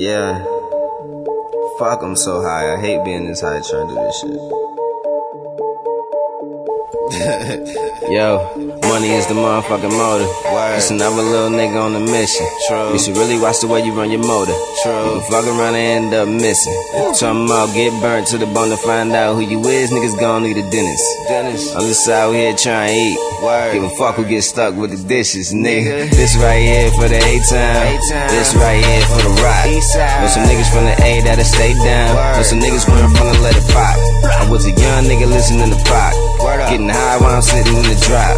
Yeah. Fuck, I'm so high. I hate being this high trying to do this shit. Yo, money is the motherfucking motor. It's another little nigga on a mission. True. You should really watch the way you run your motor. True. You can fuck around and end up missing. Talking about get burnt to the bone to find out who you is. Niggas gon' need a dentist. I'm just out here trying to eat. Give a fuck who get stuck with the dishes, nigga. This right here for the A-Town. This right here for the rock. Know some niggas from the A that'll stay down. Know some niggas from the front and let it pop. I was a young nigga listening to pop. Getting high while I'm sitting in the drop.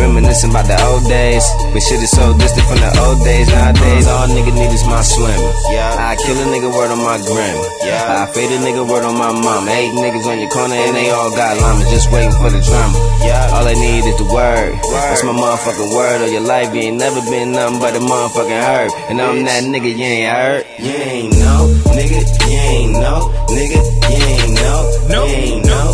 Reminiscing about the old days. But shit is so distant from the old days. Nowadays, all nigga need is my slimmer. I kill a nigga, word on my grandma. I fade a nigga, word on my mama. 8 niggas on your corner and they all got llamas, just waiting for the drama. All I need is the word. That's my motherfucking word. All your life, you ain't never been nothing but a motherfucking herb. And I'm that nigga, you ain't heard. You ain't know, nigga, you ain't know, nigga, you ain't know, you ain't know.